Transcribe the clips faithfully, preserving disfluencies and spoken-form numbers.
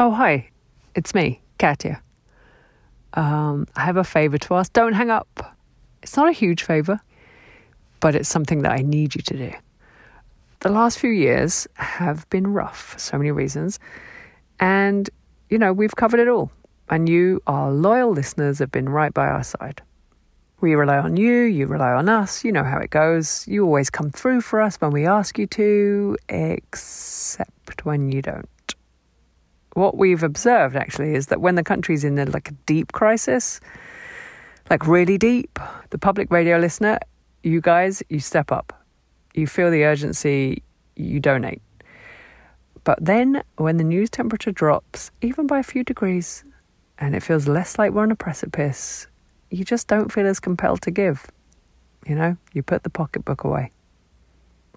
Oh, hi. It's me, Katya. Um, I have a favor to ask. Don't hang up. It's not a huge favor, but it's something that I need you to do. The last few years have been rough for so many reasons. And, you know, we've covered it all. And you, our loyal listeners, have been right by our side. We rely on you, you rely on us, you know how it goes. You always come through for us when we ask you to, except when you don't. What we've observed, actually, is that when the country's in a, like a deep crisis, like really deep, the public radio listener, you guys, you step up. You feel the urgency, you donate. But then when the news temperature drops, even by a few degrees, and it feels less like we're on a precipice, you just don't feel as compelled to give. You know, you put the pocketbook away.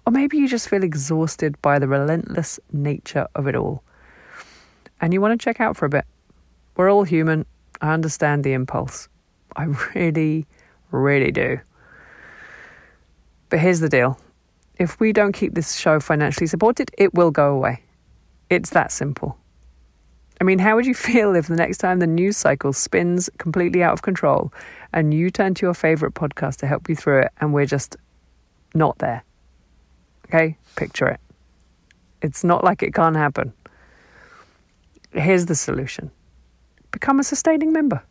Or maybe you just feel exhausted by the relentless nature of it all. And you want to check out for a bit. We're all human. I understand the impulse. I really, really do. But here's the deal. If we don't keep this show financially supported, it will go away. It's that simple. I mean, how would you feel if the next time the news cycle spins completely out of control and you turn to your favorite podcast to help you through it and we're just not there? Okay, picture it. It's not like it can't happen. Here's the solution. Become a sustaining member.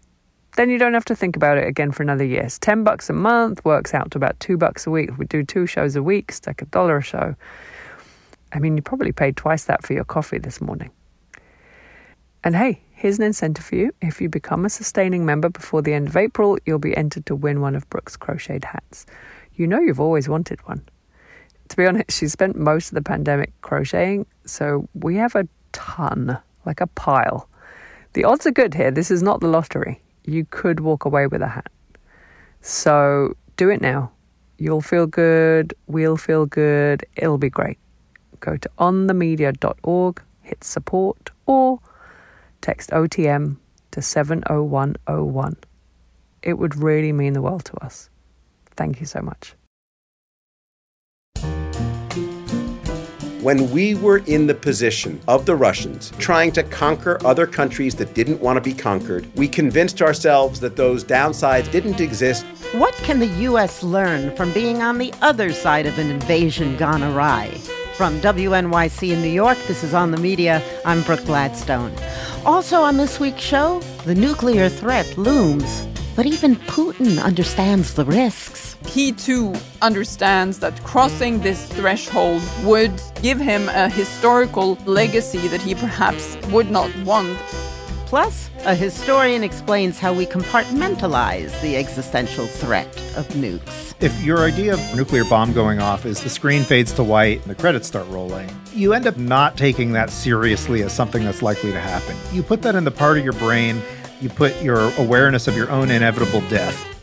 Then you don't have to think about it again for another year. It's ten bucks a month, works out to about two bucks a week. We do two shows a week, stack a dollar a show. I mean, you probably paid twice that for your coffee this morning. And hey, here's an incentive for you. If you become a sustaining member before the end of April, you'll be entered to win one of Brooke's crocheted hats. You know you've always wanted one. To be honest, she spent most of the pandemic crocheting, so we have a ton, like a pile. The odds are good here. This is not the lottery. You could walk away with a hat. So do it now. You'll feel good. We'll feel good. It'll be great. Go to on the media dot org, hit support, or text O T M to seven oh one oh one. It would really mean the world to us. Thank you so much. When we were in the position of the Russians, trying to conquer other countries that didn't want to be conquered, we convinced ourselves that those downsides didn't exist. What can the U S learn from being on the other side of an invasion gone awry? From W N Y C in New York, this is On the Media. I'm Brooke Gladstone. Also on this week's show, the nuclear threat looms. But even Putin understands the risks. He, too, understands that crossing this threshold would give him a historical legacy that he perhaps would not want. Plus, a historian explains how we compartmentalize the existential threat of nukes. If your idea of a nuclear bomb going off is the screen fades to white and the credits start rolling, you end up not taking that seriously as something that's likely to happen. You put that in the part of your brain. You put your awareness of your own inevitable death.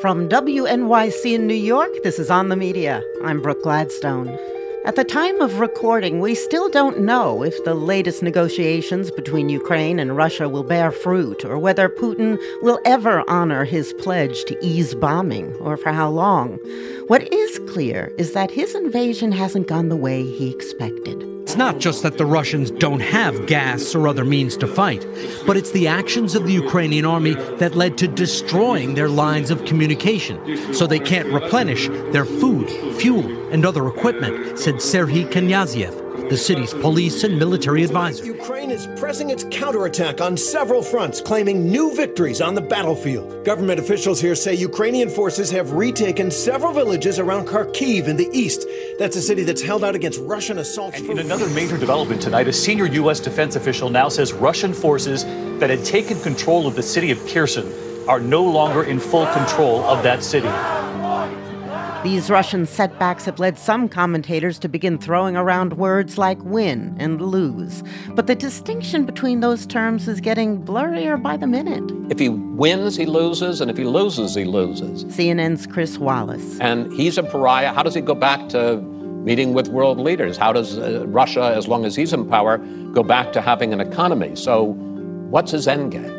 From W N Y C in New York, this is On the Media. I'm Brooke Gladstone. At the time of recording, we still don't know if the latest negotiations between Ukraine and Russia will bear fruit, or whether Putin will ever honor his pledge to ease bombing, or for how long. What is clear is that his invasion hasn't gone the way he expected. It's not just that the Russians don't have gas or other means to fight, but it's the actions of the Ukrainian army that led to destroying their lines of communication, so they can't replenish their food, fuel, and other equipment, said Serhii Kanyaziev, the city's police and military advisor. Ukraine is pressing its counterattack on several fronts, claiming new victories on the battlefield. Government officials here say Ukrainian forces have retaken several villages around Kharkiv in the east. That's a city that's held out against Russian assaults. And in another major development tonight, a senior U S defense official now says Russian forces that had taken control of the city of Kherson are no longer in full control of that city. These Russian setbacks have led some commentators to begin throwing around words like win and lose. But the distinction between those terms is getting blurrier by the minute. If he wins, he loses, and if he loses, he loses. C N N's Chris Wallace. And he's a pariah. How does he go back to meeting with world leaders? How does uh, Russia, as long as he's in power, go back to having an economy? So what's his end game?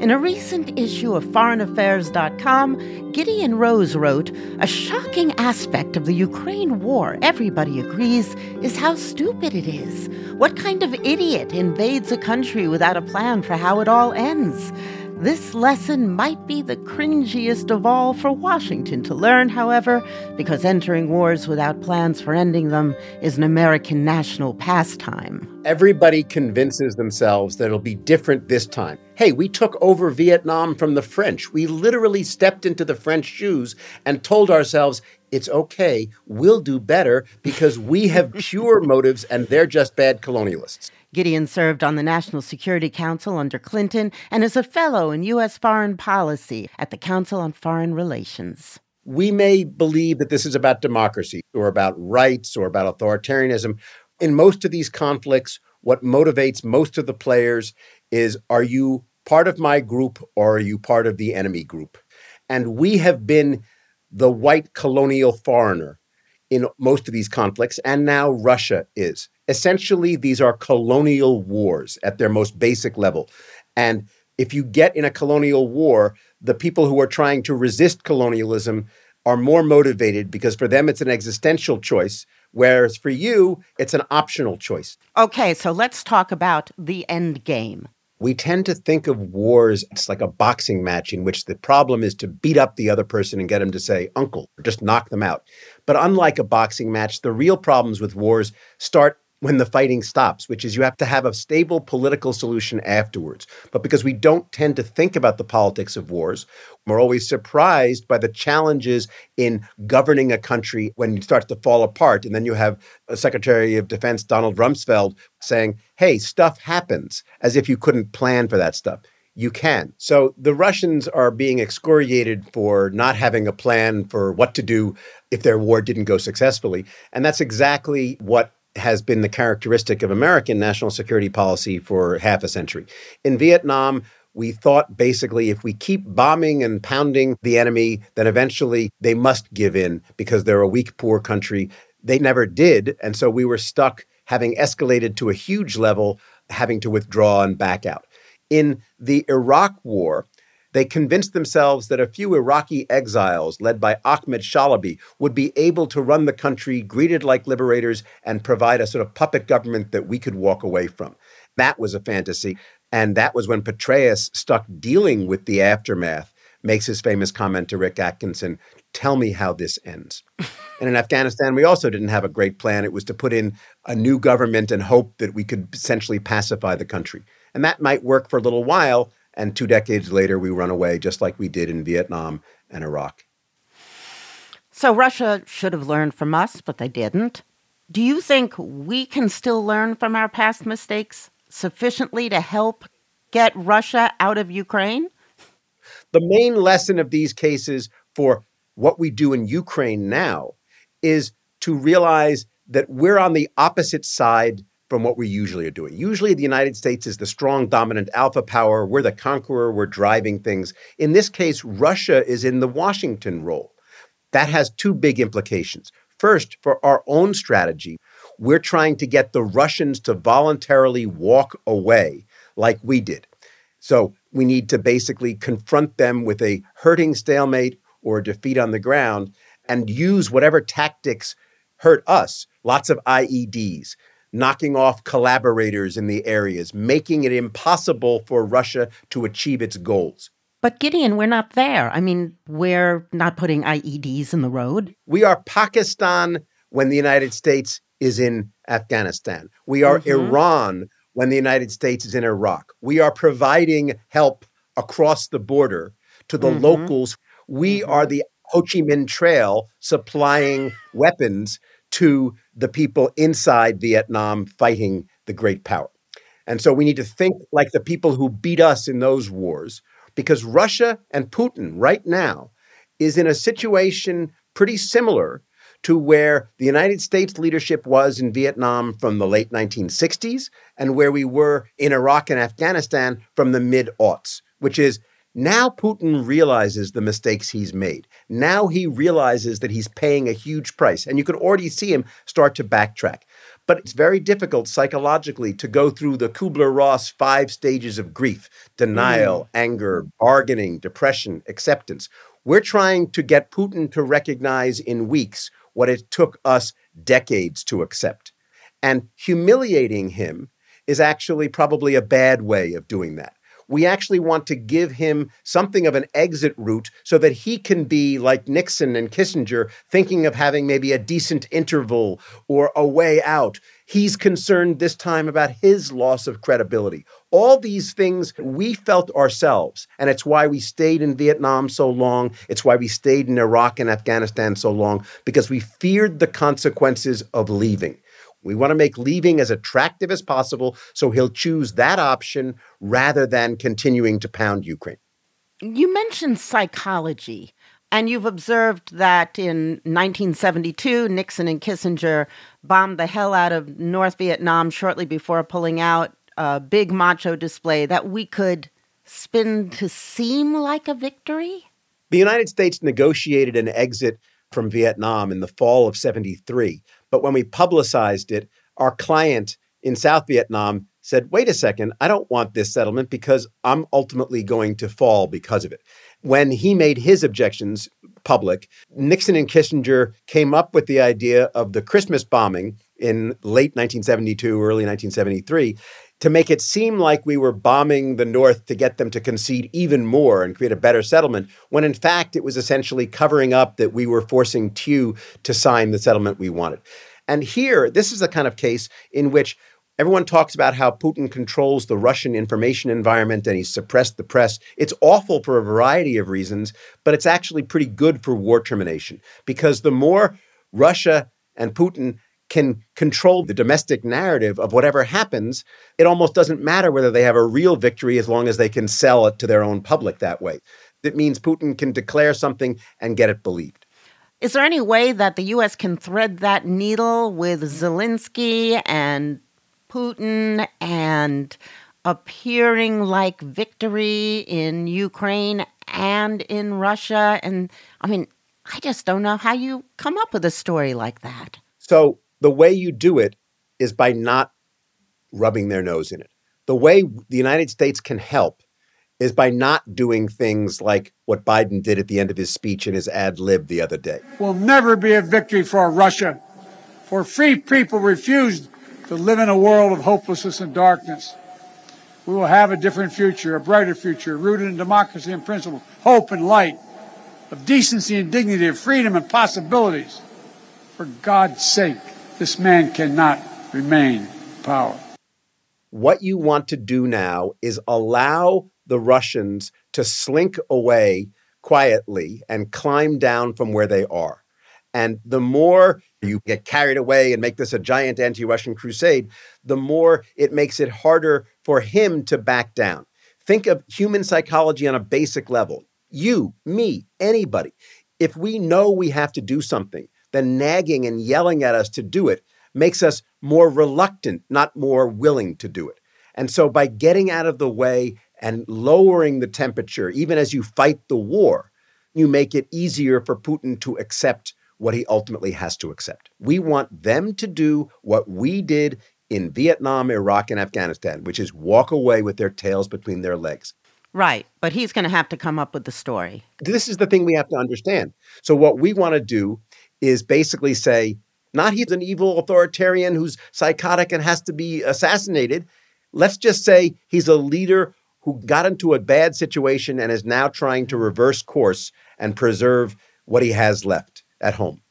In a recent issue of Foreign Affairs dot com, Gideon Rose wrote, "A shocking aspect of the Ukraine war, everybody agrees, is how stupid it is. What kind of idiot invades a country without a plan for how it all ends? This lesson might be the cringiest of all for Washington to learn, however, because entering wars without plans for ending them is an American national pastime." Everybody convinces themselves that it'll be different this time. Hey, we took over Vietnam from the French. We literally stepped into the French shoes and told ourselves, it's okay, we'll do better because we have pure motives and they're just bad colonialists. Gideon served on the National Security Council under Clinton and is a fellow in U S foreign policy at the Council on Foreign Relations. We may believe that this is about democracy or about rights or about authoritarianism. In most of these conflicts, what motivates most of the players is, are you part of my group or are you part of the enemy group? And we have been the white colonial foreigner in most of these conflicts, and now Russia is. Essentially, these are colonial wars at their most basic level. And if you get in a colonial war, the people who are trying to resist colonialism are more motivated because for them, it's an existential choice, whereas for you, it's an optional choice. Okay, so let's talk about the end game. We tend to think of wars as like a boxing match in which the problem is to beat up the other person and get them to say, uncle, or just knock them out. But unlike a boxing match, the real problems with wars start when the fighting stops, which is you have to have a stable political solution afterwards. But because we don't tend to think about the politics of wars, we're always surprised by the challenges in governing a country when it starts to fall apart. And then you have Secretary of Defense Donald Rumsfeld saying, hey, stuff happens, as if you couldn't plan for that stuff. You can. So the Russians are being excoriated for not having a plan for what to do if their war didn't go successfully. And that's exactly what has been the characteristic of American national security policy for half a century. In Vietnam, we thought basically if we keep bombing and pounding the enemy, then eventually they must give in because they're a weak, poor country. They never did. And so we were stuck having escalated to a huge level, having to withdraw and back out. In the Iraq War, they convinced themselves that a few Iraqi exiles led by Ahmed Chalabi would be able to run the country, greeted like liberators, and provide a sort of puppet government that we could walk away from. That was a fantasy. And that was when Petraeus, stuck dealing with the aftermath, makes his famous comment to Rick Atkinson, tell me how this ends. And in Afghanistan, we also didn't have a great plan. It was to put in a new government and hope that we could essentially pacify the country. And that might work for a little while, and two decades later, we run away, just like we did in Vietnam and Iraq. So Russia should have learned from us, but they didn't. Do you think we can still learn from our past mistakes sufficiently to help get Russia out of Ukraine? The main lesson of these cases for what we do in Ukraine now is to realize that we're on the opposite side from what we usually are doing. Usually the United States is the strong, dominant alpha power. We're the conqueror. We're driving things. In this case, Russia is in the Washington role. That has two big implications. First, for our own strategy, we're trying to get the Russians to voluntarily walk away like we did. So we need to basically confront them with a hurting stalemate or defeat on the ground and use whatever tactics hurt us. Lots of I E Ds. Knocking off collaborators in the areas, making it impossible for Russia to achieve its goals. But Gideon, we're not there. I mean, we're not putting I E Ds in the road. We are Pakistan when the United States is in Afghanistan. We are mm-hmm. Iran when the United States is in Iraq. We are providing help across the border to the mm-hmm. locals. We mm-hmm. are the Ho Chi Minh Trail supplying weapons to the people inside Vietnam fighting the great power. And so we need to think like the people who beat us in those wars, because Russia and Putin right now is in a situation pretty similar to where the United States leadership was in Vietnam from the late nineteen sixties and where we were in Iraq and Afghanistan from the mid-aughts, which is now Putin realizes the mistakes he's made. Now he realizes that he's paying a huge price. And you could already see him start to backtrack. But it's very difficult psychologically to go through the Kübler-Ross five stages of grief: denial, mm. anger, bargaining, depression, acceptance. We're trying to get Putin to recognize in weeks what it took us decades to accept. And humiliating him is actually probably a bad way of doing that. We actually want to give him something of an exit route so that he can be like Nixon and Kissinger, thinking of having maybe a decent interval or a way out. He's concerned this time about his loss of credibility. All these things we felt ourselves, and it's why we stayed in Vietnam so long. It's why we stayed in Iraq and Afghanistan so long, because we feared the consequences of leaving. We want to make leaving as attractive as possible, so he'll choose that option rather than continuing to pound Ukraine. You mentioned psychology, and you've observed that in nineteen seventy-two, Nixon and Kissinger bombed the hell out of North Vietnam shortly before pulling out, a big macho display that we could spin to seem like a victory. The United States negotiated an exit from Vietnam in the fall of seventy-three. But when we publicized it, our client in South Vietnam said, wait a second, I don't want this settlement because I'm ultimately going to fall because of it. When he made his objections public, Nixon and Kissinger came up with the idea of the Christmas bombing in late nineteen seventy-two, early nineteen seventy-three, to make it seem like we were bombing the North to get them to concede even more and create a better settlement, when in fact it was essentially covering up that we were forcing Tew to sign the settlement we wanted. And here, this is the kind of case in which everyone talks about how Putin controls the Russian information environment and he's suppressed the press. It's awful for a variety of reasons, but it's actually pretty good for war termination, because the more Russia and Putin can control the domestic narrative of whatever happens, it almost doesn't matter whether they have a real victory as long as they can sell it to their own public that way. That means Putin can declare something and get it believed. Is there any way that the U S can thread that needle with Zelensky and Putin and appearing like victory in Ukraine and in Russia? And I mean, I just don't know how you come up with a story like that. So the way you do it is by not rubbing their nose in it. The way the United States can help is by not doing things like what Biden did at the end of his speech in his ad lib the other day. Will never be a victory for Russia, for free people refused to live in a world of hopelessness and darkness. We will have a different future, a brighter future, rooted in democracy and principle, hope and light, of decency and dignity, of freedom and possibilities. For God's sake, this man cannot remain in power. What you want to do now is allow the Russians to slink away quietly and climb down from where they are. And the more you get carried away and make this a giant anti-Russian crusade, the more it makes it harder for him to back down. Think of human psychology on a basic level. You, me, anybody. If we know we have to do something, then nagging and yelling at us to do it makes us more reluctant, not more willing to do it. And so by getting out of the way and lowering the temperature, even as you fight the war, you make it easier for Putin to accept what he ultimately has to accept. We want them to do what we did in Vietnam, Iraq, and Afghanistan, which is walk away with their tails between their legs. Right, but he's going to have to come up with the story. This is the thing we have to understand. So what we want to do is basically say, not he's an evil authoritarian who's psychotic and has to be assassinated. Let's just say he's a leader who got into a bad situation and is now trying to reverse course and preserve what he has left at home.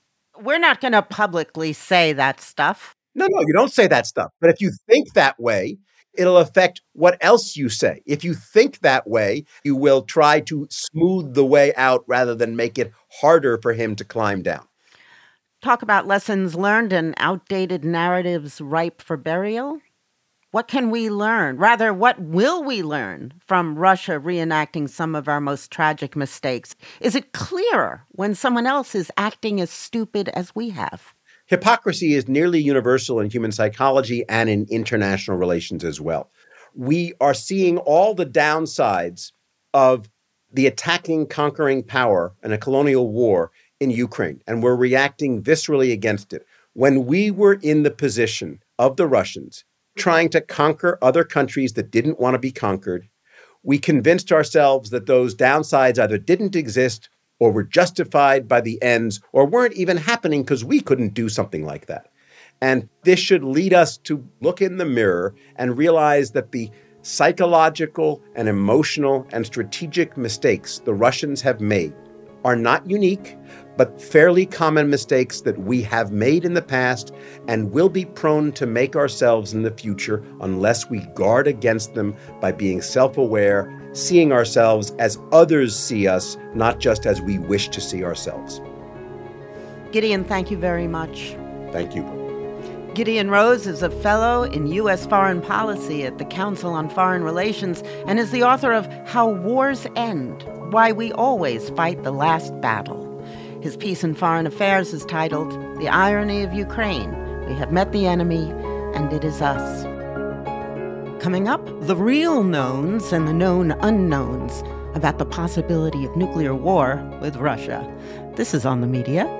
We're not going to publicly say that stuff. No, no, you don't say that stuff. But if you think that way, it'll affect what else you say. If you think that way, you will try to smooth the way out rather than make it harder for him to climb down. Talk about lessons learned and outdated narratives ripe for burial. What can we learn? Rather, what will we learn from Russia reenacting some of our most tragic mistakes? Is it clearer when someone else is acting as stupid as we have? Hypocrisy is nearly universal in human psychology and in international relations as well. We are seeing all the downsides of the attacking, conquering power and a colonial war in Ukraine, and we're reacting viscerally against it. When we were in the position of the Russians, trying to conquer other countries that didn't want to be conquered, we convinced ourselves that those downsides either didn't exist or were justified by the ends or weren't even happening because we couldn't do something like that. And this should lead us to look in the mirror and realize that the psychological and emotional and strategic mistakes the Russians have made are not unique, but fairly common mistakes that we have made in the past and will be prone to make ourselves in the future unless we guard against them by being self-aware, seeing ourselves as others see us, not just as we wish to see ourselves. Gideon, thank you very much. Thank you. Gideon Rose is a fellow in U S foreign policy at the Council on Foreign Relations and is the author of How Wars End, Why We Always Fight the Last Battle. His piece in Foreign Affairs is titled The Irony of Ukraine. We have met the enemy, and it is us. Coming up, the real knowns and the known unknowns about the possibility of nuclear war with Russia. This is On the Media.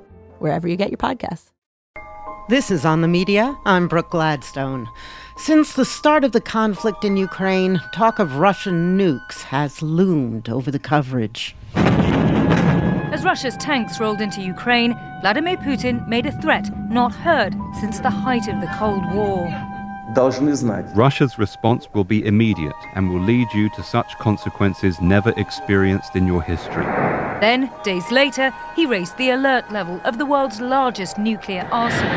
Wherever you get your podcasts. This is On the Media. I'm Brooke Gladstone. Since the start of the conflict in Ukraine, talk of Russian nukes has loomed over the coverage. As Russia's tanks rolled into Ukraine, Vladimir Putin made a threat not heard since the height of the Cold War. Russia's response will be immediate and will lead you to such consequences never experienced in your history. Then, days later, he raised the alert level of the world's largest nuclear arsenal.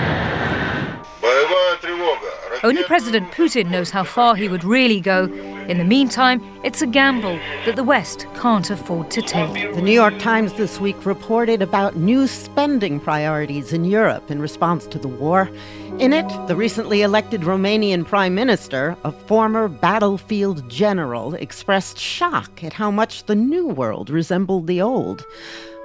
Only President Putin knows how far he would really go. In the meantime, it's a gamble that the West can't afford to take. The New York Times this week reported about new spending priorities in Europe in response to the war. In it, the recently elected Romanian prime minister, a former battlefield general, expressed shock at how much the new world resembled the old.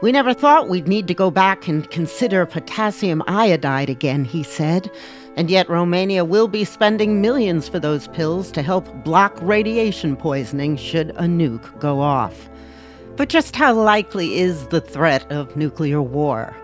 We never thought we'd need to go back and consider potassium iodide again, he said. And yet Romania will be spending millions for those pills to help block radiation poisoning should a nuke go off. But just how likely is the threat of nuclear war?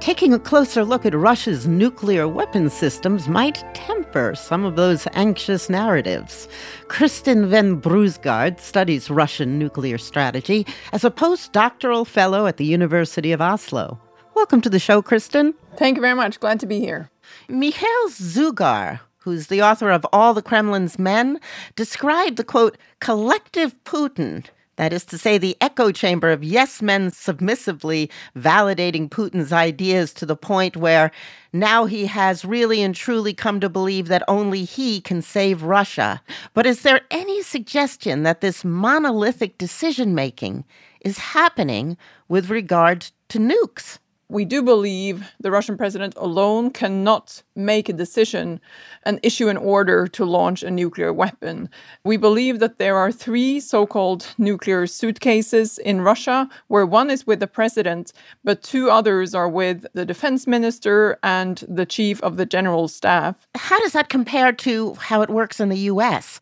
Taking a closer look at Russia's nuclear weapons systems might temper some of those anxious narratives. Kristen Ven Bruusgaard studies Russian nuclear strategy as a postdoctoral fellow at the University of Oslo. Welcome to the show, Kristen. Thank you very much. Glad to be here. Mikhail Zugar, who's the author of All the Kremlin's Men, described the, quote, collective Putin. That is to say, the echo chamber of yes-men submissively validating Putin's ideas to the point where now he has really and truly come to believe that only he can save Russia. But is there any suggestion that this monolithic decision-making is happening with regard to nukes? We do believe the Russian president alone cannot make a decision and issue an order to launch a nuclear weapon. We believe that there are three so-called nuclear suitcases in Russia, where one is with the president, but two others are with the defense minister and the chief of the general staff. How does that compare to how it works in the U S?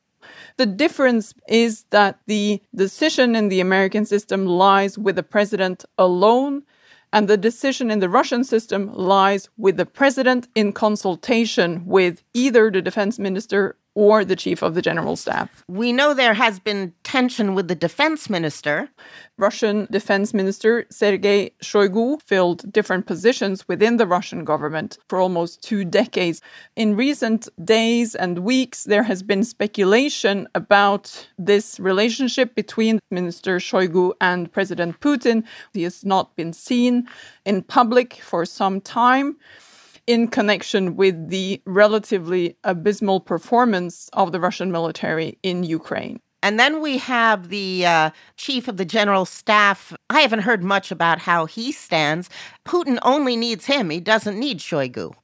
The difference is that the decision in the American system lies with the president alone. And the decision in the Russian system lies with the president in consultation with either the defense minister or the chief of the general staff. We know there has been tension with the defense minister. Russian defense minister Sergei Shoigu filled different positions within the Russian government for almost two decades. In recent days and weeks, there has been speculation about this relationship between Minister Shoigu and President Putin. He has not been seen in public for some time, in connection with the relatively abysmal performance of the Russian military in Ukraine. And then we have the uh, chief of the general staff. I haven't heard much about how he stands. Putin only needs him. He doesn't need Shoigu.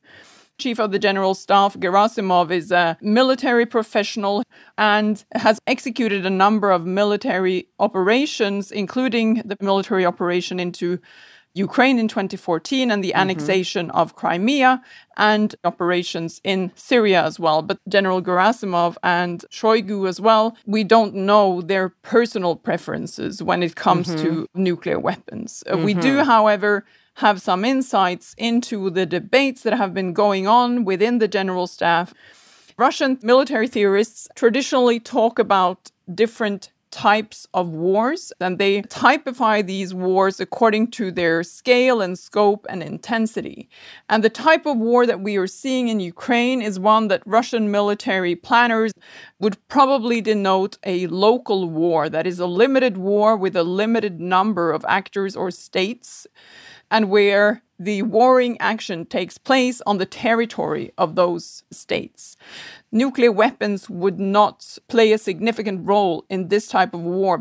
Chief of the General Staff Gerasimov is a military professional and has executed a number of military operations, including the military operation into Ukraine in twenty fourteen and the mm-hmm. annexation of Crimea and operations in Syria as well. But General Gerasimov and Shoigu as well, we don't know their personal preferences when it comes mm-hmm. to nuclear weapons. Mm-hmm. We do, however, have some insights into the debates that have been going on within the general staff. Russian military theorists traditionally talk about different types of wars, and they typify these wars according to their scale and scope and intensity. And the type of war that we are seeing in Ukraine is one that Russian military planners would probably denote a local war, that is a limited war with a limited number of actors or states, and where the warring action takes place on the territory of those states. Nuclear weapons would not play a significant role in this type of war.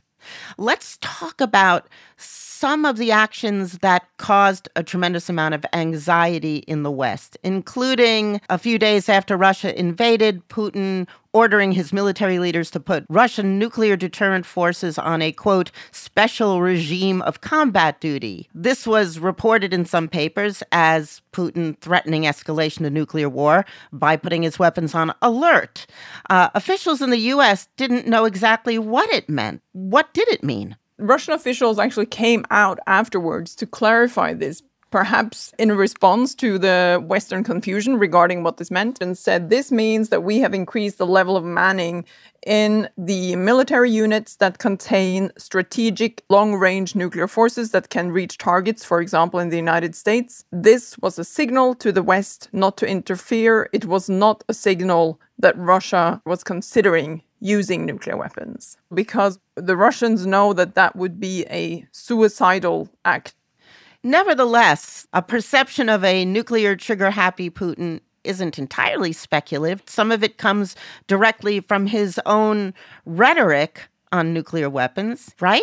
Let's talk about some of the actions that caused a tremendous amount of anxiety in the West, including a few days after Russia invaded, Putin ordering his military leaders to put Russian nuclear deterrent forces on a, quote, special regime of combat duty. This was reported in some papers as Putin threatening escalation of nuclear war by putting his weapons on alert. Uh, officials in the U S didn't know exactly what it meant. What did it mean? Russian officials actually came out afterwards to clarify this, perhaps in response to the Western confusion regarding what this meant, and said this means that we have increased the level of manning in the military units that contain strategic long-range nuclear forces that can reach targets, for example, in the United States. This was a signal to the West not to interfere. It was not a signal that Russia was considering using nuclear weapons, because the Russians know that that would be a suicidal act. Nevertheless, a perception of a nuclear trigger-happy Putin isn't entirely speculative. Some of it comes directly from his own rhetoric on nuclear weapons, right?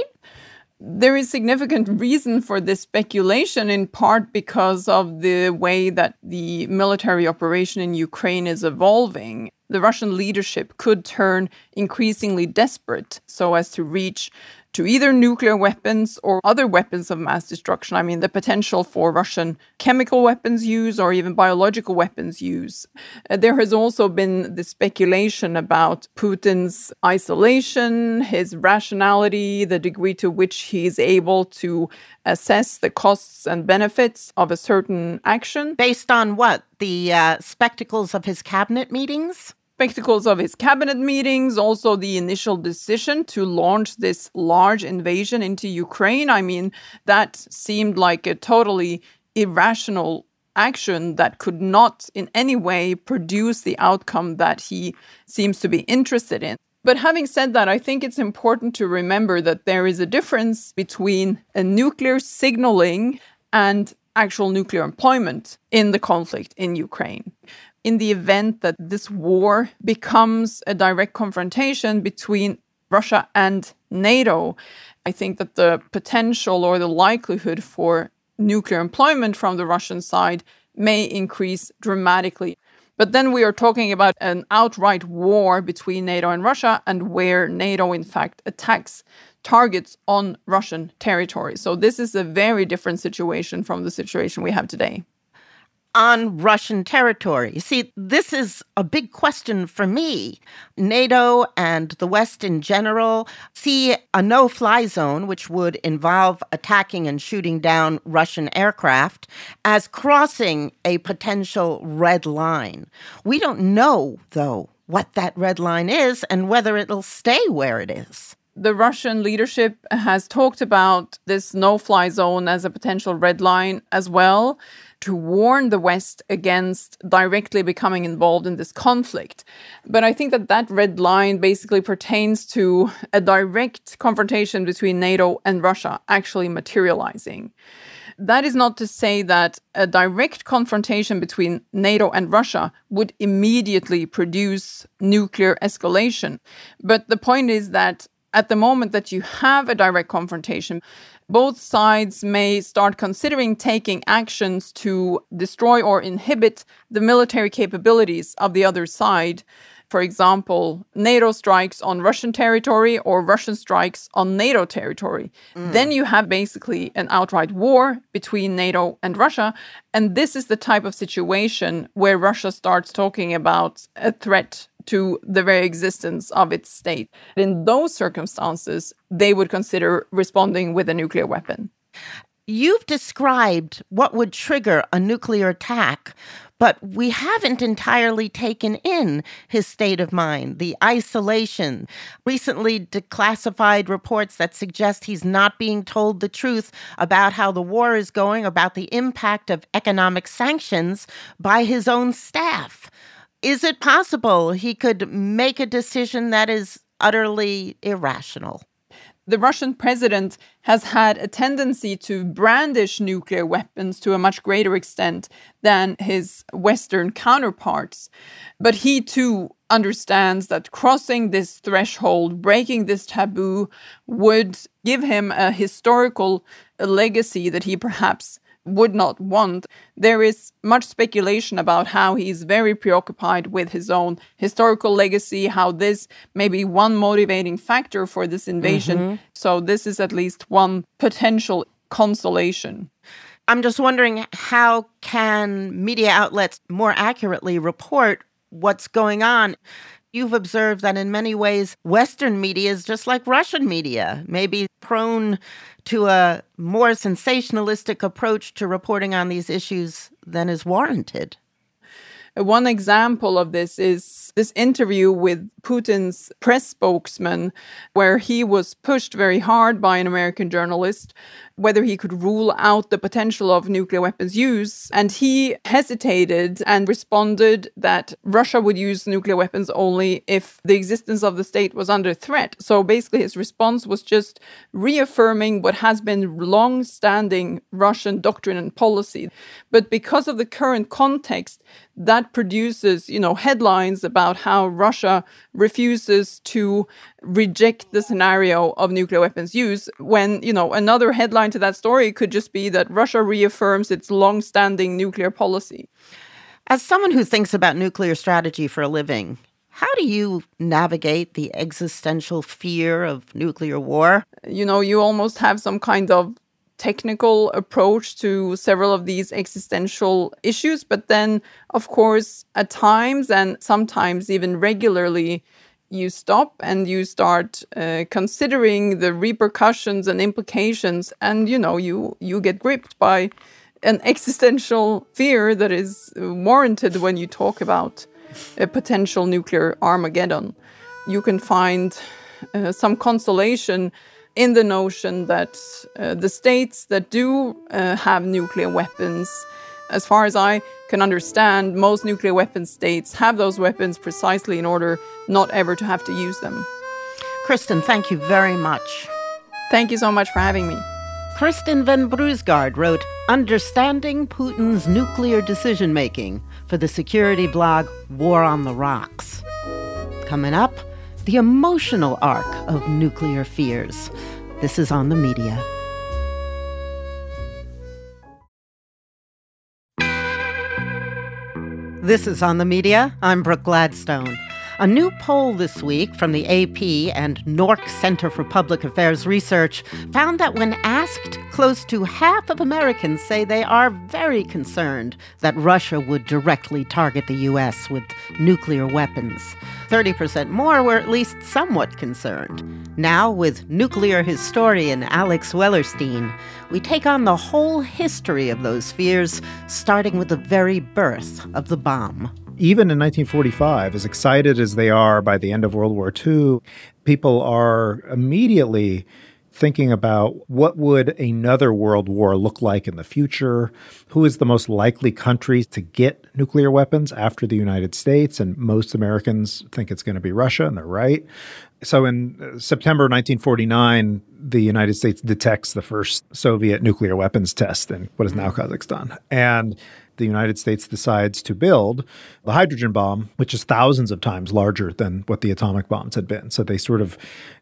There is significant reason for this speculation, in part because of the way that the military operation in Ukraine is evolving. The Russian leadership could turn increasingly desperate so as to reach to either nuclear weapons or other weapons of mass destruction. I mean, the potential for Russian chemical weapons use or even biological weapons use. Uh, there has also been the speculation about Putin's isolation, his rationality, the degree to which he is able to assess the costs and benefits of a certain action. Based on what? The uh, spectacles of his cabinet meetings? Spectacles of his cabinet meetings, also the initial decision to launch this large invasion into Ukraine. I mean, that seemed like a totally irrational action that could not in any way produce the outcome that he seems to be interested in. But having said that, I think it's important to remember that there is a difference between a nuclear signaling and actual nuclear employment in the conflict in Ukraine. In the event that this war becomes a direct confrontation between Russia and NATO, I think that the potential or the likelihood for nuclear employment from the Russian side may increase dramatically. But then we are talking about an outright war between NATO and Russia, and where NATO, in fact, attacks targets on Russian territory. So this is a very different situation from the situation we have today. On Russian territory. You see, this is a big question for me. NATO and the West in general see a no-fly zone, which would involve attacking and shooting down Russian aircraft, as crossing a potential red line. We don't know, though, what that red line is and whether it'll stay where it is. The Russian leadership has talked about this no-fly zone as a potential red line as well, to warn the West against directly becoming involved in this conflict. But I think that that red line basically pertains to a direct confrontation between NATO and Russia actually materializing. That is not to say that a direct confrontation between NATO and Russia would immediately produce nuclear escalation. But the point is that at the moment that you have a direct confrontation, both sides may start considering taking actions to destroy or inhibit the military capabilities of the other side. For example, NATO strikes on Russian territory or Russian strikes on NATO territory. Mm. Then you have basically an outright war between NATO and Russia. And this is the type of situation where Russia starts talking about a threat to the very existence of its state. In those circumstances, they would consider responding with a nuclear weapon. You've described what would trigger a nuclear attack, but we haven't entirely taken in his state of mind, the isolation, recently declassified reports that suggest he's not being told the truth about how the war is going, about the impact of economic sanctions by his own staff. Is it possible he could make a decision that is utterly irrational? The Russian president has had a tendency to brandish nuclear weapons to a much greater extent than his Western counterparts. But he too understands that crossing this threshold, breaking this taboo, would give him a historical legacy that he perhaps would not want. There is much speculation about how he is very preoccupied with his own historical legacy, how this may be one motivating factor for this invasion. Mm-hmm. So this is at least one potential consolation. I'm just wondering, how can media outlets more accurately report what's going on? You've observed that in many ways, Western media is just like Russian media, maybe prone to a more sensationalistic approach to reporting on these issues than is warranted. One example of this is this interview with Putin's press spokesman, where he was pushed very hard by an American journalist whether he could rule out the potential of nuclear weapons use. And he hesitated and responded that Russia would use nuclear weapons only if the existence of the state was under threat. So basically his response was just reaffirming what has been long-standing Russian doctrine and policy. But because of the current context, that produces, you know, headlines about how Russia refuses to reject the scenario of nuclear weapons use, when, you know, another headline to that story could just be that Russia reaffirms its long-standing nuclear policy. As someone who thinks about nuclear strategy for a living, how do you navigate the existential fear of nuclear war? You know, you almost have some kind of technical approach to several of these existential issues. But then, of course, at times and sometimes even regularly, you stop and you start uh, considering the repercussions and implications. And, you know, you, you get gripped by an existential fear that is warranted when you talk about a potential nuclear Armageddon. You can find uh, some consolation in the notion that uh, the states that do uh, have nuclear weapons, as far as I can understand, most nuclear weapon states have those weapons precisely in order not ever to have to use them. Kristen, thank you very much. Thank you so much for having me. Kristen Ven Bruusgaard wrote Understanding Putin's Nuclear Decision-Making for the security blog War on the Rocks. Coming up, the emotional arc of nuclear fears. This is On the Media. This is On the Media. I'm Brooke Gladstone. A new poll this week from the A P and N O R C Center for Public Affairs Research found that when asked, close to half of Americans say they are very concerned that Russia would directly target the U S with nuclear weapons. thirty percent more were at least somewhat concerned. Now, with nuclear historian Alex Wellerstein, we take on the whole history of those fears, starting with the very birth of the bomb. even in nineteen forty-five, as excited as they are by the end of World War Two, people are immediately thinking about what would another world war look like in the future, who is the most likely country to get nuclear weapons after the United States, and most Americans think it's going to be Russia, and they're right. So in September nineteen forty-nine, the United States detects the first Soviet nuclear weapons test in what is now Kazakhstan. And the United States decides to build the hydrogen bomb, which is thousands of times larger than what the atomic bombs had been. So they sort of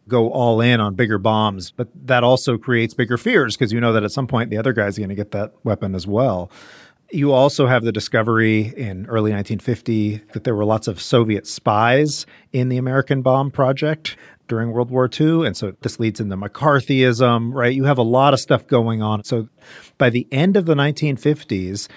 go all in on bigger bombs, but that also creates bigger fears because you know that at some point the other guy's going to get that weapon as well. You also have the discovery in early nineteen fifty that there were lots of Soviet spies in the American bomb project during World War Two. And so this leads into McCarthyism, right? You have a lot of stuff going on. So by the end of the nineteen fifties,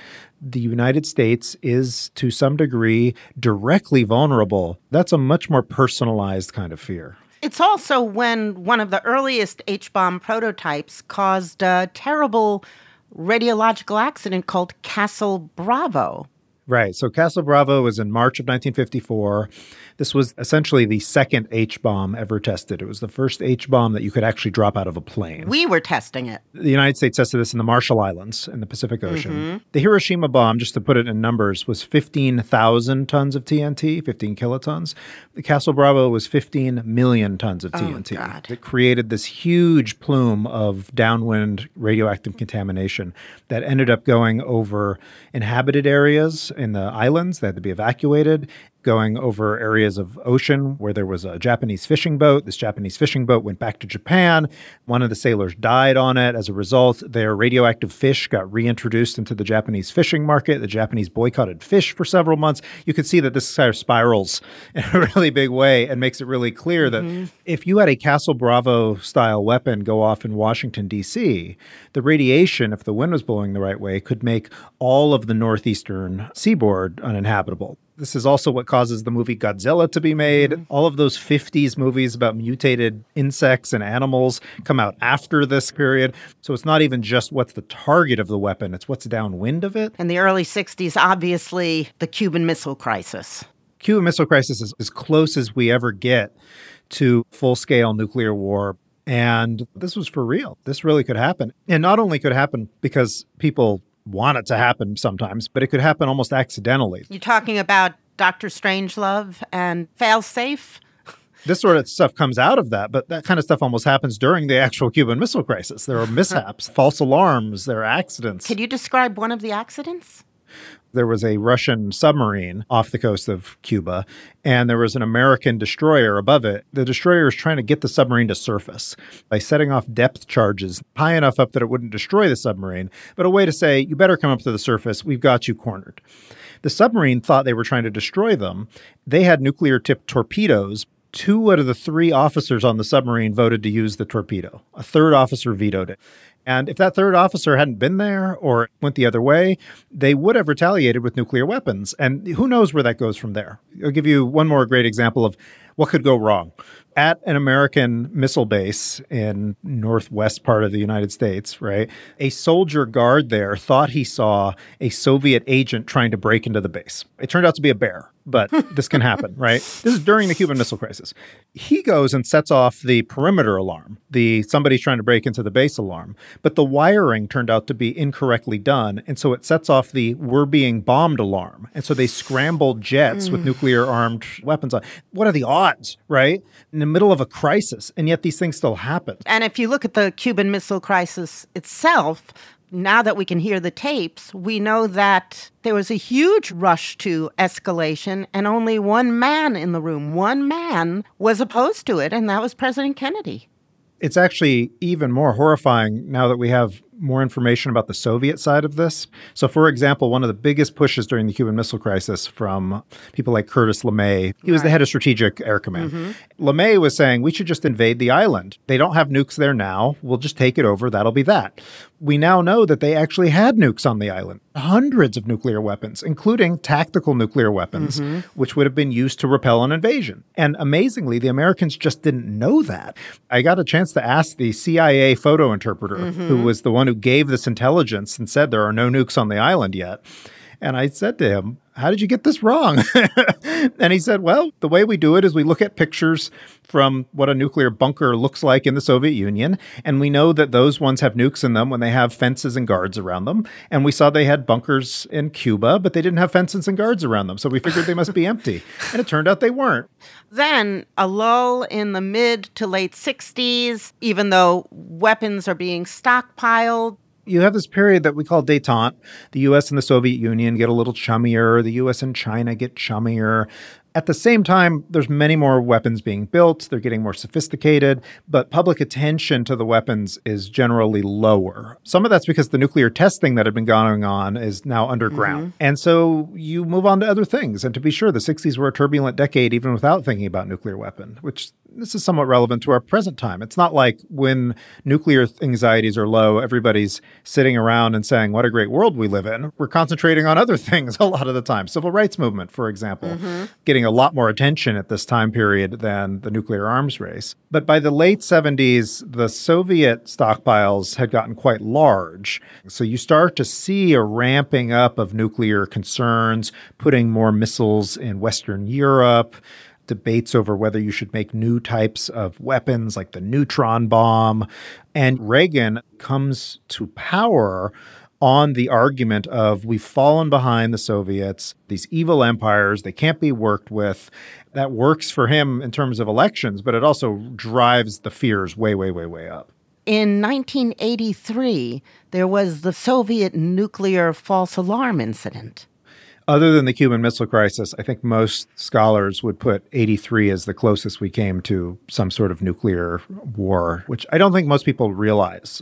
the United States is to some degree directly vulnerable. That's a much more personalized kind of fear. It's also when one of the earliest H-bomb prototypes caused a terrible radiological accident called Castle Bravo. Right. So Castle Bravo was in March of nineteen fifty-four. This was essentially the second H-bomb ever tested. It was the first H-bomb that you could actually drop out of a plane. We were testing it. The United States tested this in the Marshall Islands in the Pacific Ocean. Mm-hmm. The Hiroshima bomb, just to put it in numbers, was fifteen thousand tons of T N T, fifteen kilotons. The Castle Bravo was fifteen million tons of T N T. Oh, God. It created this huge plume of downwind radioactive contamination that ended up going over inhabited areas in the islands that had to be evacuated, going over areas of ocean where there was a Japanese fishing boat. This Japanese fishing boat went back to Japan. One of the sailors died on it. As a result, their radioactive fish got reintroduced into the Japanese fishing market. The Japanese boycotted fish for several months. You could see that this kind of spirals in a really big way and makes it really clear that mm-hmm. if you had a Castle Bravo-style weapon go off in Washington, D C, the radiation, if the wind was blowing the right way, could make all of the northeastern seaboard uninhabitable. This is also what causes the movie Godzilla to be made. Mm-hmm. All of those fifties movies about mutated insects and animals come out after this period. So it's not even just what's the target of the weapon, it's what's downwind of it. In the early sixties, obviously, the Cuban Missile Crisis. Cuban Missile Crisis is as close as we ever get to full-scale nuclear war. And this was for real. This really could happen. And not only could happen because people want it to happen sometimes, but it could happen almost accidentally. You're talking about Doctor Strangelove and fail-safe? This sort of stuff comes out of that, but that kind of stuff almost happens during the actual Cuban Missile Crisis. There are mishaps, false alarms, there are accidents. Could you describe one of the accidents? There was a Russian submarine off the coast of Cuba, and there was an American destroyer above it. The destroyer was trying to get the submarine to surface by setting off depth charges high enough up that it wouldn't destroy the submarine, but a way to say, you better come up to the surface, we've got you cornered. The submarine thought they were trying to destroy them. They had nuclear-tipped torpedoes. Two out of the three officers on the submarine voted to use the torpedo. A third officer vetoed it. And if that third officer hadn't been there or went the other way, they would have retaliated with nuclear weapons. And who knows where that goes from there. I'll give you one more great example of what could go wrong. At an American missile base in northwest part of the United States, right, a soldier guard there thought he saw a Soviet agent trying to break into the base. It turned out to be a bear, but this can happen, right? This is during the Cuban Missile Crisis. He goes and sets off the perimeter alarm, the somebody's trying to break into the base alarm, but the wiring turned out to be incorrectly done, and so it sets off the we're being bombed alarm. And so they scrambled jets mm. with nuclear-armed weapons on. What are the odds, right? And in the middle of a crisis, and yet these things still happen. And if you look at the Cuban Missile Crisis itself, now that we can hear the tapes, we know that there was a huge rush to escalation, and only one man in the room, one man was opposed to it, and that was President Kennedy. It's actually even more horrifying now that we have more information about the Soviet side of this. So, for example, one of the biggest pushes during the Cuban Missile Crisis from people like Curtis LeMay, he was right. the head of Strategic Air Command. Mm-hmm. LeMay was saying, we should just invade the island. They don't have nukes there now. We'll just take it over. That'll be that. We now know that they actually had nukes on the island, hundreds of nuclear weapons, including tactical nuclear weapons, mm-hmm. which would have been used to repel an invasion. And amazingly, the Americans just didn't know that. I got a chance to ask the C I A photo interpreter, mm-hmm. who was the one who gave this intelligence and said there are no nukes on the island yet. And I said to him, how did you get this wrong? And he said, well, the way we do it is we look at pictures from what a nuclear bunker looks like in the Soviet Union. And we know that those ones have nukes in them when they have fences and guards around them. And we saw they had bunkers in Cuba, but they didn't have fences and guards around them. So we figured they must be empty. And it turned out they weren't. Then a lull in the mid to late sixties, even though weapons are being stockpiled. You have this period that we call détente. The U S and the Soviet Union get a little chummier. The U S and China get chummier. At the same time, there's many more weapons being built. They're getting more sophisticated, but public attention to the weapons is generally lower. Some of that's because the nuclear testing that had been going on is now underground. Mm-hmm. And so you move on to other things. And to be sure, the sixties were a turbulent decade, even without thinking about nuclear weapon, which this is somewhat relevant to our present time. It's not like when nuclear anxieties are low, everybody's sitting around and saying, what a great world we live in. We're concentrating on other things a lot of the time. Civil rights movement, for example, mm-hmm. getting a lot more attention at this time period than the nuclear arms race. But by the late seventies, the Soviet stockpiles had gotten quite large. So you start to see a ramping up of nuclear concerns, putting more missiles in Western Europe, debates over whether you should make new types of weapons like the neutron bomb. And Reagan comes to power on the argument of we've fallen behind the Soviets, these evil empires, they can't be worked with. That works for him in terms of elections, but it also drives the fears way, way, way, way up. In nineteen eighty-three, there was the Soviet nuclear false alarm incident. Other than the Cuban Missile Crisis, I think most scholars would put eighty-three as the closest we came to some sort of nuclear war, which I don't think most people realize.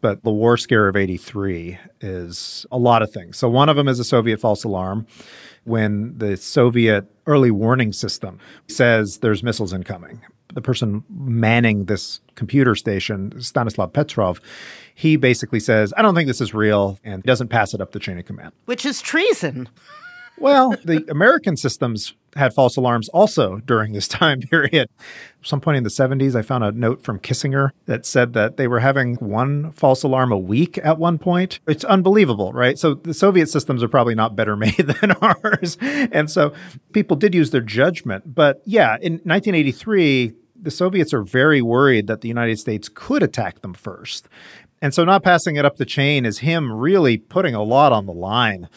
But the war scare of eighty-three is a lot of things. So one of them is a Soviet false alarm when the Soviet early warning system says there's missiles incoming. The person manning this computer station, Stanislav Petrov, he basically says, I don't think this is real, and doesn't pass it up the chain of command. Which is treason. Well, the American systems had false alarms also during this time period. At some point in the seventies, I found a note from Kissinger that said that they were having one false alarm a week at one point. It's unbelievable, right? So the Soviet systems are probably not better made than ours. And so people did use their judgment. But yeah, in nineteen eighty-three, the Soviets are very worried that the United States could attack them first. And so not passing it up the chain is him really putting a lot on the line.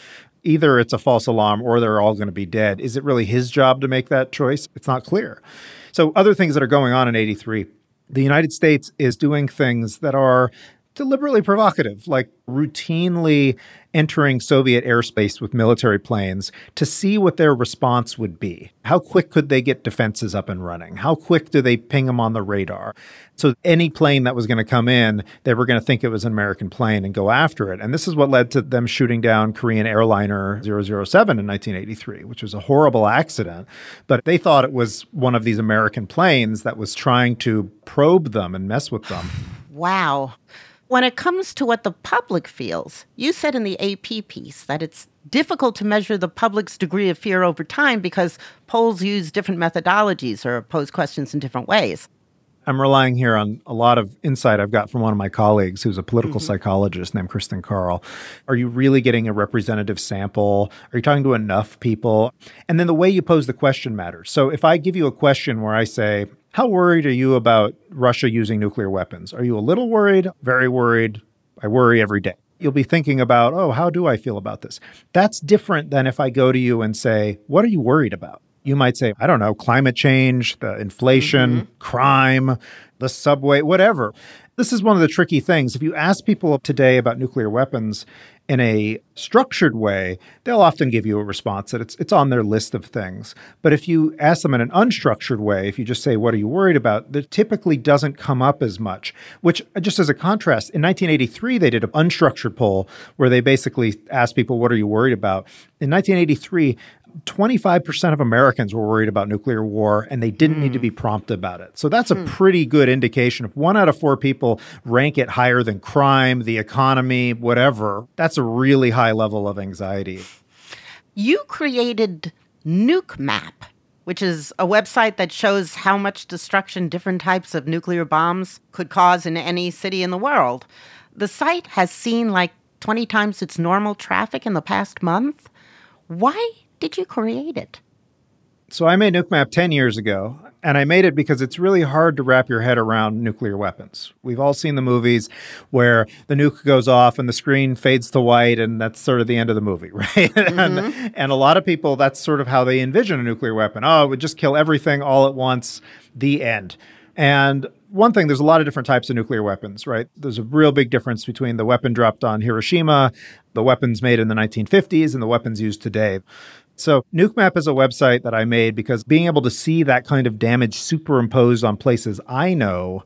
Either it's a false alarm or they're all going to be dead. Is it really his job to make that choice? It's not clear. So other things that are going on in eighty-three, the United States is doing things that are deliberately provocative, like routinely entering Soviet airspace with military planes to see what their response would be. How quick could they get defenses up and running? How quick do they ping them on the radar? So any plane that was going to come in, they were going to think it was an American plane and go after it. And this is what led to them shooting down Korean airliner zero zero seven in nineteen eighty-three, which was a horrible accident. But they thought it was one of these American planes that was trying to probe them and mess with them. Wow. When it comes to what the public feels, you said in the A P piece that it's difficult to measure the public's degree of fear over time because polls use different methodologies or pose questions in different ways. I'm relying here on a lot of insight I've got from one of my colleagues who's a political mm-hmm. psychologist named Kristen Carl. Are you really getting a representative sample? Are you talking to enough people? And then the way you pose the question matters. So if I give you a question where I say, how worried are you about Russia using nuclear weapons? Are you a little worried? Very worried? I worry every day. You'll be thinking about, oh, how do I feel about this? That's different than if I go to you and say, what are you worried about? You might say, I don't know, climate change, the inflation, mm-hmm. crime, the subway, whatever. This is one of the tricky things. If you ask people today about nuclear weapons in a structured way, they'll often give you a response that it's it's on their list of things. But if you ask them in an unstructured way, if you just say, what are you worried about? That typically doesn't come up as much, which just as a contrast, in nineteen eighty-three, they did an unstructured poll where they basically asked people, what are you worried about? In nineteen eighty-three, twenty-five percent of Americans were worried about nuclear war, and they didn't mm. need to be prompted about it. So that's mm. a pretty good indication. If one out of four people rank it higher than crime, the economy, whatever, that's a really high level of anxiety. You created NukeMap, which is a website that shows how much destruction different types of nuclear bombs could cause in any city in the world. The site has seen like twenty times its normal traffic in the past month? Why did you create it? So I made NukeMap ten years ago, and I made it because it's really hard to wrap your head around nuclear weapons. We've all seen the movies where the nuke goes off and the screen fades to white, and that's sort of the end of the movie, right? Mm-hmm. and, and a lot of people, that's sort of how they envision a nuclear weapon. Oh, it would just kill everything all at once, the end. And one thing, there's a lot of different types of nuclear weapons, right? There's a real big difference between the weapon dropped on Hiroshima, the weapons made in the nineteen fifties, and the weapons used today. So NukeMap is a website that I made because being able to see that kind of damage superimposed on places I know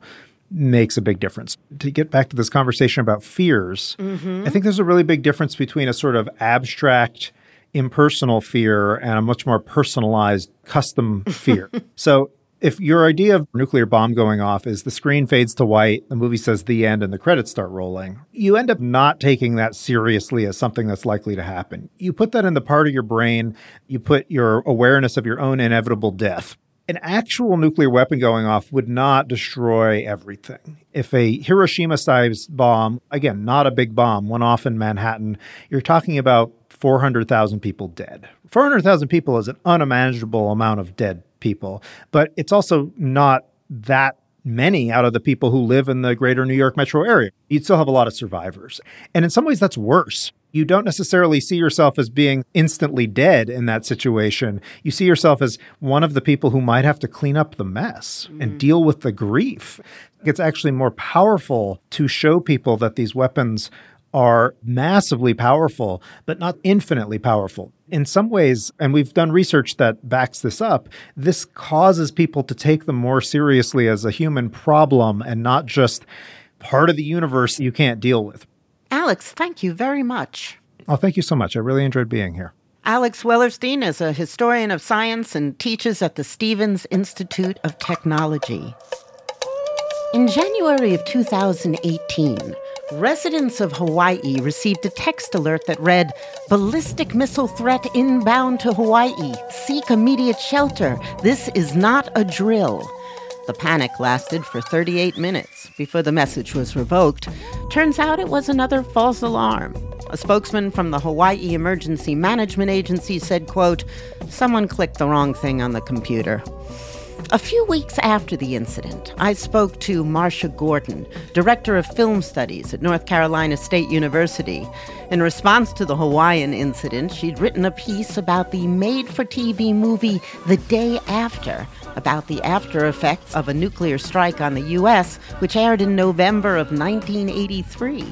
makes a big difference. To get back to this conversation about fears, mm-hmm. I think there's a really big difference between a sort of abstract, impersonal fear and a much more personalized, custom fear. So if your idea of nuclear bomb going off is the screen fades to white, the movie says the end, and the credits start rolling, you end up not taking that seriously as something that's likely to happen. You put that in the part of your brain, you put your awareness of your own inevitable death. An actual nuclear weapon going off would not destroy everything. If a Hiroshima-sized bomb, again, not a big bomb, went off in Manhattan, you're talking about four hundred thousand people dead. four hundred thousand people is an unimaginable amount of dead people, but it's also not that many out of the people who live in the greater New York metro area. You'd still have a lot of survivors. And in some ways, that's worse. You don't necessarily see yourself as being instantly dead in that situation. You see yourself as one of the people who might have to clean up the mess mm. and deal with the grief. It's actually more powerful to show people that these weapons are massively powerful, but not infinitely powerful. In some ways, and we've done research that backs this up, this causes people to take them more seriously as a human problem and not just part of the universe you can't deal with. Alex, thank you very much. Oh, thank you so much. I really enjoyed being here. Alex Wellerstein is a historian of science and teaches at the Stevens Institute of Technology. In January of two thousand eighteen, residents of Hawaii received a text alert that read, "Ballistic missile threat inbound to Hawaii. Seek immediate shelter. This is not a drill." The panic lasted for thirty-eight minutes before the message was revoked. Turns out it was another false alarm. A spokesman from the Hawaii Emergency Management Agency said, quote, "Someone clicked the wrong thing on the computer." A few weeks after the incident, I spoke to Marsha Gordon, director of film studies at North Carolina State University. In response to the Hawaiian incident, she'd written a piece about the made-for-T V movie The Day After, about the after effects of a nuclear strike on the U S, which aired in November of nineteen eighty-three.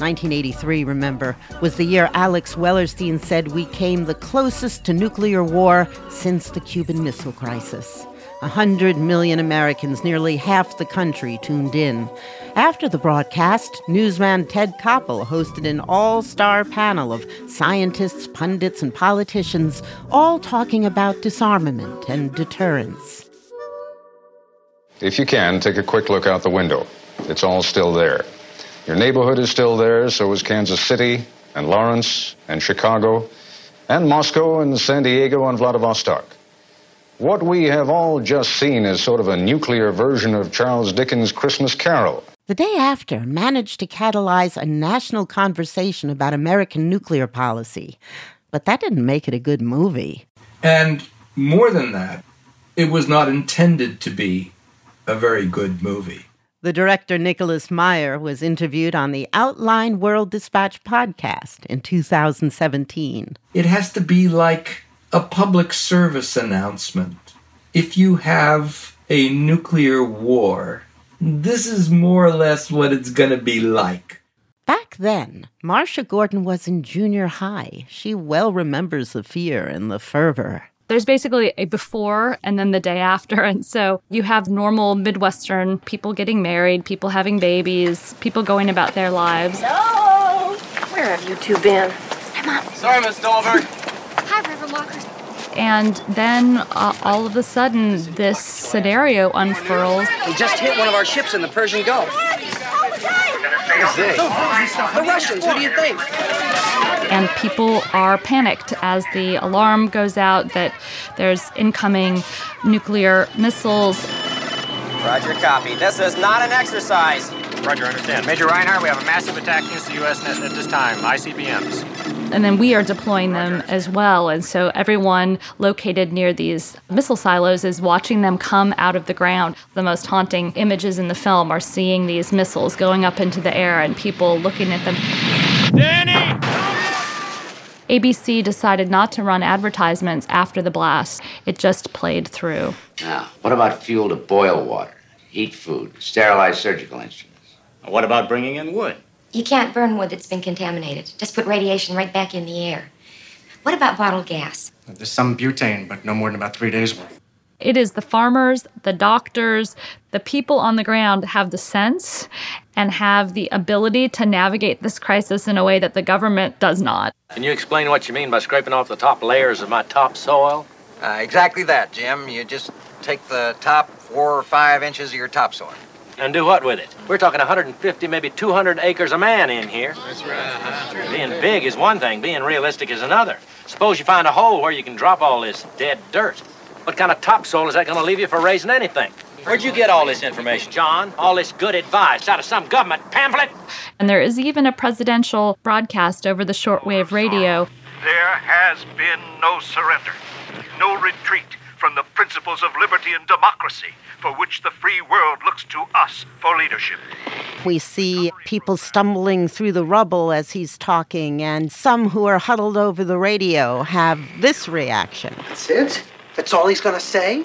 nineteen eighty-three, remember, was the year Alex Wellerstein said we came the closest to nuclear war since the Cuban Missile Crisis. A hundred million Americans, nearly half the country, tuned in. After the broadcast, newsman Ted Koppel hosted an all-star panel of scientists, pundits, and politicians, all talking about disarmament and deterrence. If you can, take a quick look out the window. It's all still there. Your neighborhood is still there, so is Kansas City, and Lawrence, and Chicago, and Moscow, and San Diego, and Vladivostok. What we have all just seen is sort of a nuclear version of Charles Dickens' Christmas Carol. The Day After managed to catalyze a national conversation about American nuclear policy. But that didn't make it a good movie. And more than that, it was not intended to be a very good movie. The director, Nicholas Meyer, was interviewed on the Outline World Dispatch podcast in two thousand seventeen. It has to be like a public service announcement. If you have a nuclear war, this is more or less what it's going to be like. Back then, Marsha Gordon was in junior high. She well remembers the fear and the fervor. There's basically a before and then the day after. And so you have normal Midwestern people getting married, people having babies, people going about their lives. No! Where have you two been? Hi, Mom. Sorry, Miss Dahlberg. And then uh, all of a sudden, this scenario unfurls. We just hit one of our ships in the Persian Gulf. The Russians, who do you think? And people are panicked as the alarm goes out that there's incoming nuclear missiles. Roger, copy. This is not an exercise. Roger, understand. Major Reinhardt, we have a massive attack against the U S at this time, I C B Ms. And then we are deploying them as well. And so everyone located near these missile silos is watching them come out of the ground. The most haunting images in the film are seeing these missiles going up into the air and people looking at them. Danny! A B C decided not to run advertisements after the blast. It just played through. Now, what about fuel to boil water, heat food, sterilize surgical instruments? What about bringing in wood? You can't burn wood that's been contaminated. Just put radiation right back in the air. What about bottled gas? There's some butane, but no more than about three days' worth. It is the farmers, the doctors, the people on the ground have the sense and have the ability to navigate this crisis in a way that the government does not. Can you explain what you mean by scraping off the top layers of my topsoil? Uh, exactly that, Jim. You just take the top four or five inches of your topsoil. And do what with it? We're talking one hundred fifty, maybe two hundred acres a man in here. That's right. Uh-huh. Being big is one thing, being realistic is another. Suppose you find a hole where you can drop all this dead dirt. What kind of topsoil is that going to leave you for raising anything? Where'd you get all this information, John? All this good advice out of some government pamphlet? And there is even a presidential broadcast over the shortwave radio. There has been no surrender, no retreat from the principles of liberty and democracy, for which the free world looks to us for leadership. We see people stumbling through the rubble as he's talking, and some who are huddled over the radio have this reaction. That's it? That's all he's gonna say?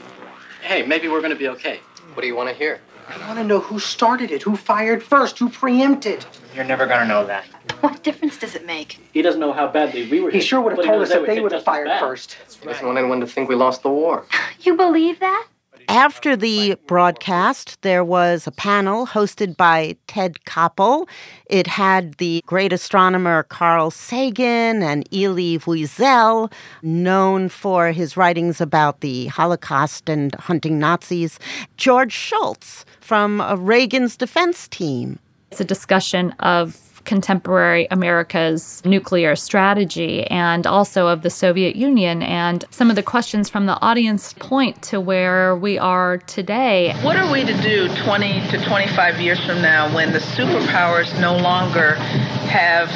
Hey, maybe we're gonna be okay. What do you want to hear? I want to know who started it, who fired first, who preempted. You're never going to know that. What difference does it make? He doesn't know how badly we were hit. He sure would have told us if they would have fired first. He doesn't want anyone to think we lost the war. You believe that? After the broadcast, there was a panel hosted by Ted Koppel. It had the great astronomer Carl Sagan and Elie Wiesel, known for his writings about the Holocaust and hunting Nazis, George Shultz from Reagan's defense team. It's a discussion of contemporary America's nuclear strategy and also of the Soviet Union. And some of the questions from the audience point to where we are today. What are we to do twenty to twenty-five years from now when the superpowers no longer have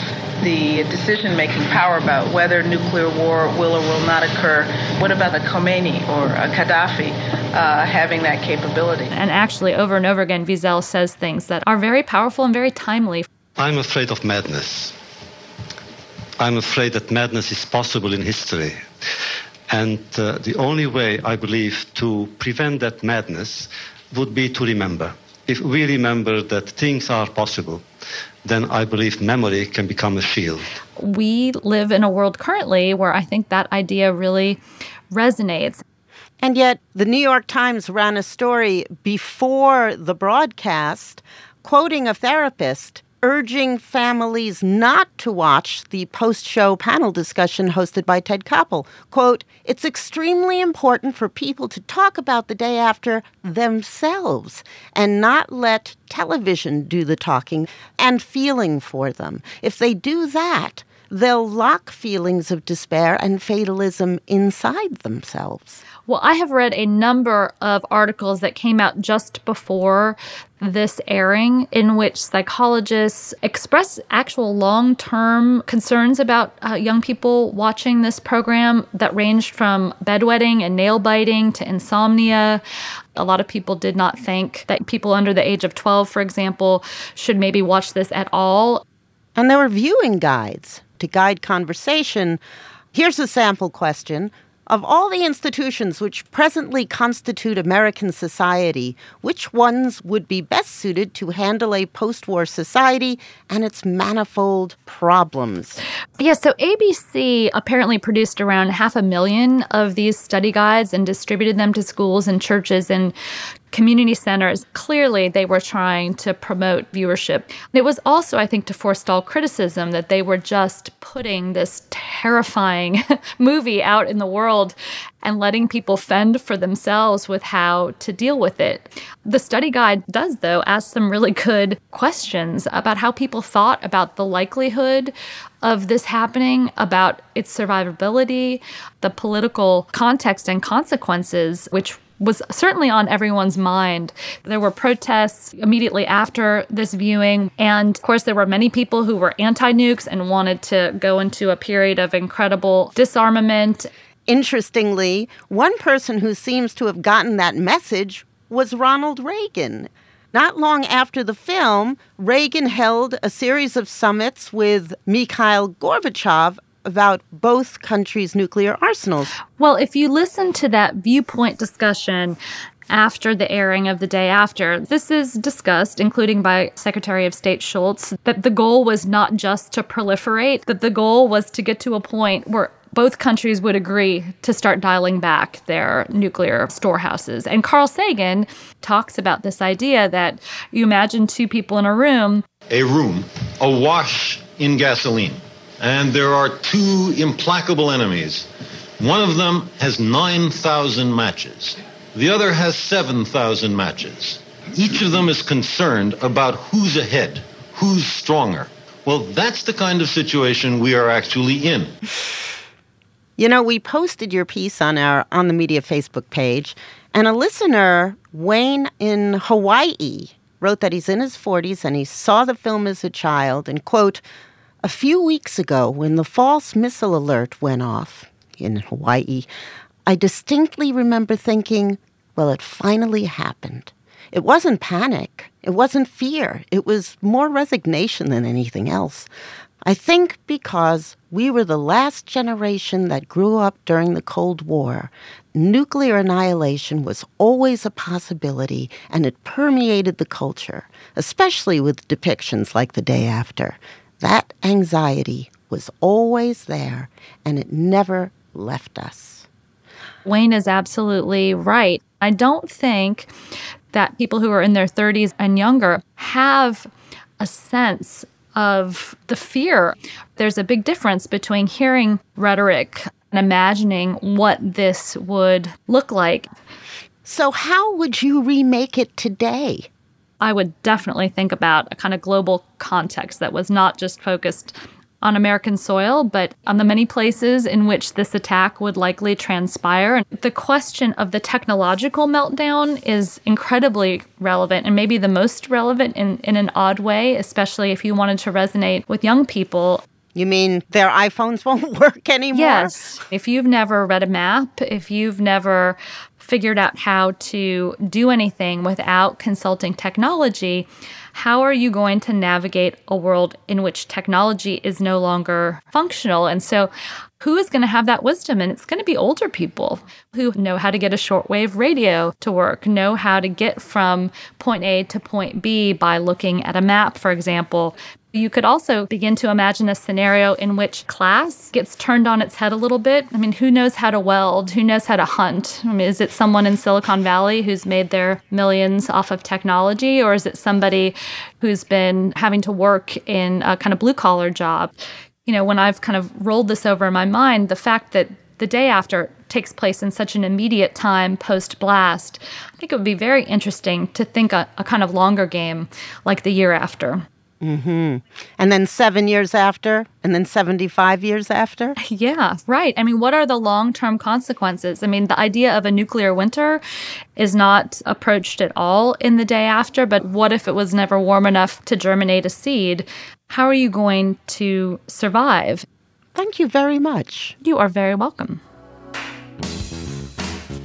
the decision-making power about whether nuclear war will or will not occur? What about the Khomeini or a Gaddafi uh, having that capability? And actually, over and over again, Wiesel says things that are very powerful and very timely. I'm afraid of madness. I'm afraid that madness is possible in history. And uh, the only way, I believe, to prevent that madness would be to remember. If we remember that things are possible, then I believe memory can become a shield. We live in a world currently where I think that idea really resonates. And yet, the New York Times ran a story before the broadcast quoting a therapist urging families not to watch the post-show panel discussion hosted by Ted Koppel. Quote, "It's extremely important for people to talk about the day after themselves and not let television do the talking and feeling for them. If they do that, they'll lock feelings of despair and fatalism inside themselves." Well, I have read a number of articles that came out just before this airing in which psychologists express actual long-term concerns about uh, young people watching this program that ranged from bedwetting and nail biting to insomnia. A lot of people did not think that people under the age of twelve, for example, should maybe watch this at all. And there were viewing guides to guide conversation. Here's a sample question. Of all the institutions which presently constitute American society, which ones would be best suited to handle a post-war society and its manifold problems? Yeah, so A B C apparently produced around half a million of these study guides and distributed them to schools and churches and community centers. Clearly, they were trying to promote viewership. It was also, I think, to forestall criticism that they were just putting this terrifying movie out in the world and letting people fend for themselves with how to deal with it. The study guide does, though, ask some really good questions about how people thought about the likelihood of this happening, about its survivability, the political context and consequences, which was certainly on everyone's mind. There were protests immediately after this viewing. And of course, there were many people who were anti-nukes and wanted to go into a period of incredible disarmament. Interestingly, one person who seems to have gotten that message was Ronald Reagan. Not long after the film, Reagan held a series of summits with Mikhail Gorbachev about both countries' nuclear arsenals. Well, if you listen to that viewpoint discussion after the airing of The Day After, this is discussed, including by Secretary of State Schultz, that the goal was not just to proliferate, that the goal was to get to a point where both countries would agree to start dialing back their nuclear storehouses. And Carl Sagan talks about this idea that you imagine two people in a room. A room awash in gasoline. And there are two implacable enemies. One of them has nine thousand matches. The other has seven thousand matches. Each of them is concerned about who's ahead, who's stronger. Well, that's the kind of situation we are actually in. You know, we posted your piece on our On the Media Facebook page, and a listener, Wayne in Hawaii, wrote that he's in his forties and he saw the film as a child and, quote, a few weeks ago, when the false missile alert went off in Hawaii, I distinctly remember thinking, well, it finally happened. It wasn't panic. It wasn't fear. It was more resignation than anything else. I think because we were the last generation that grew up during the Cold War, nuclear annihilation was always a possibility, and it permeated the culture, especially with depictions like The Day After. That anxiety was always there, and it never left us. Wayne is absolutely right. I don't think that people who are in their thirties and younger have a sense of the fear. There's a big difference between hearing rhetoric and imagining what this would look like. So how would you remake it today? I would definitely think about a kind of global context that was not just focused on American soil, but on the many places in which this attack would likely transpire. And the question of the technological meltdown is incredibly relevant, and maybe the most relevant in, in an odd way, especially if you wanted to resonate with young people. You mean their iPhones won't work anymore? Yes. If you've never read a map, if you've never figured out how to do anything without consulting technology, how are you going to navigate a world in which technology is no longer functional? And so who is going to have that wisdom? And it's going to be older people who know how to get a shortwave radio to work, know how to get from point A to point B by looking at a map, for example. You could also begin to imagine a scenario in which class gets turned on its head a little bit. I mean, who knows how to weld? Who knows how to hunt? I mean, is it someone in Silicon Valley who's made their millions off of technology? Or is it somebody who's been having to work in a kind of blue-collar job? You know, when I've kind of rolled this over in my mind, the fact that The Day After takes place in such an immediate time post-blast, I think it would be very interesting to think a, a kind of longer game like The Year After. Mm-hmm. And then seven years after, and then seventy-five years after? Yeah, right. I mean, what are the long-term consequences? I mean, the idea of a nuclear winter is not approached at all in The Day After, but what if it was never warm enough to germinate a seed? How are you going to survive? Thank you very much. You are very welcome.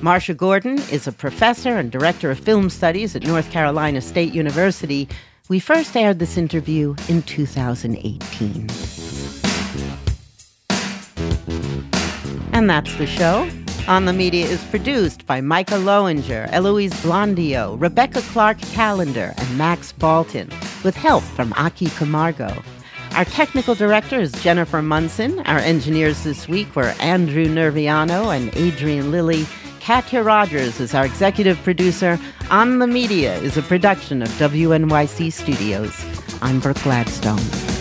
Marsha Gordon is a professor and director of film studies at North Carolina State University. We first aired this interview in two thousand eighteen. And that's the show. On the Media is produced by Micah Lowinger, Eloise Blondio, Rebecca Clark-Callender, and Max Balton, with help from Aki Camargo. Our technical director is Jennifer Munson. Our engineers this week were Andrew Nerviano and Adrian Lilly. Katya Rogers is our executive producer. On the Media is a production of W N Y C Studios. I'm Brooke Gladstone.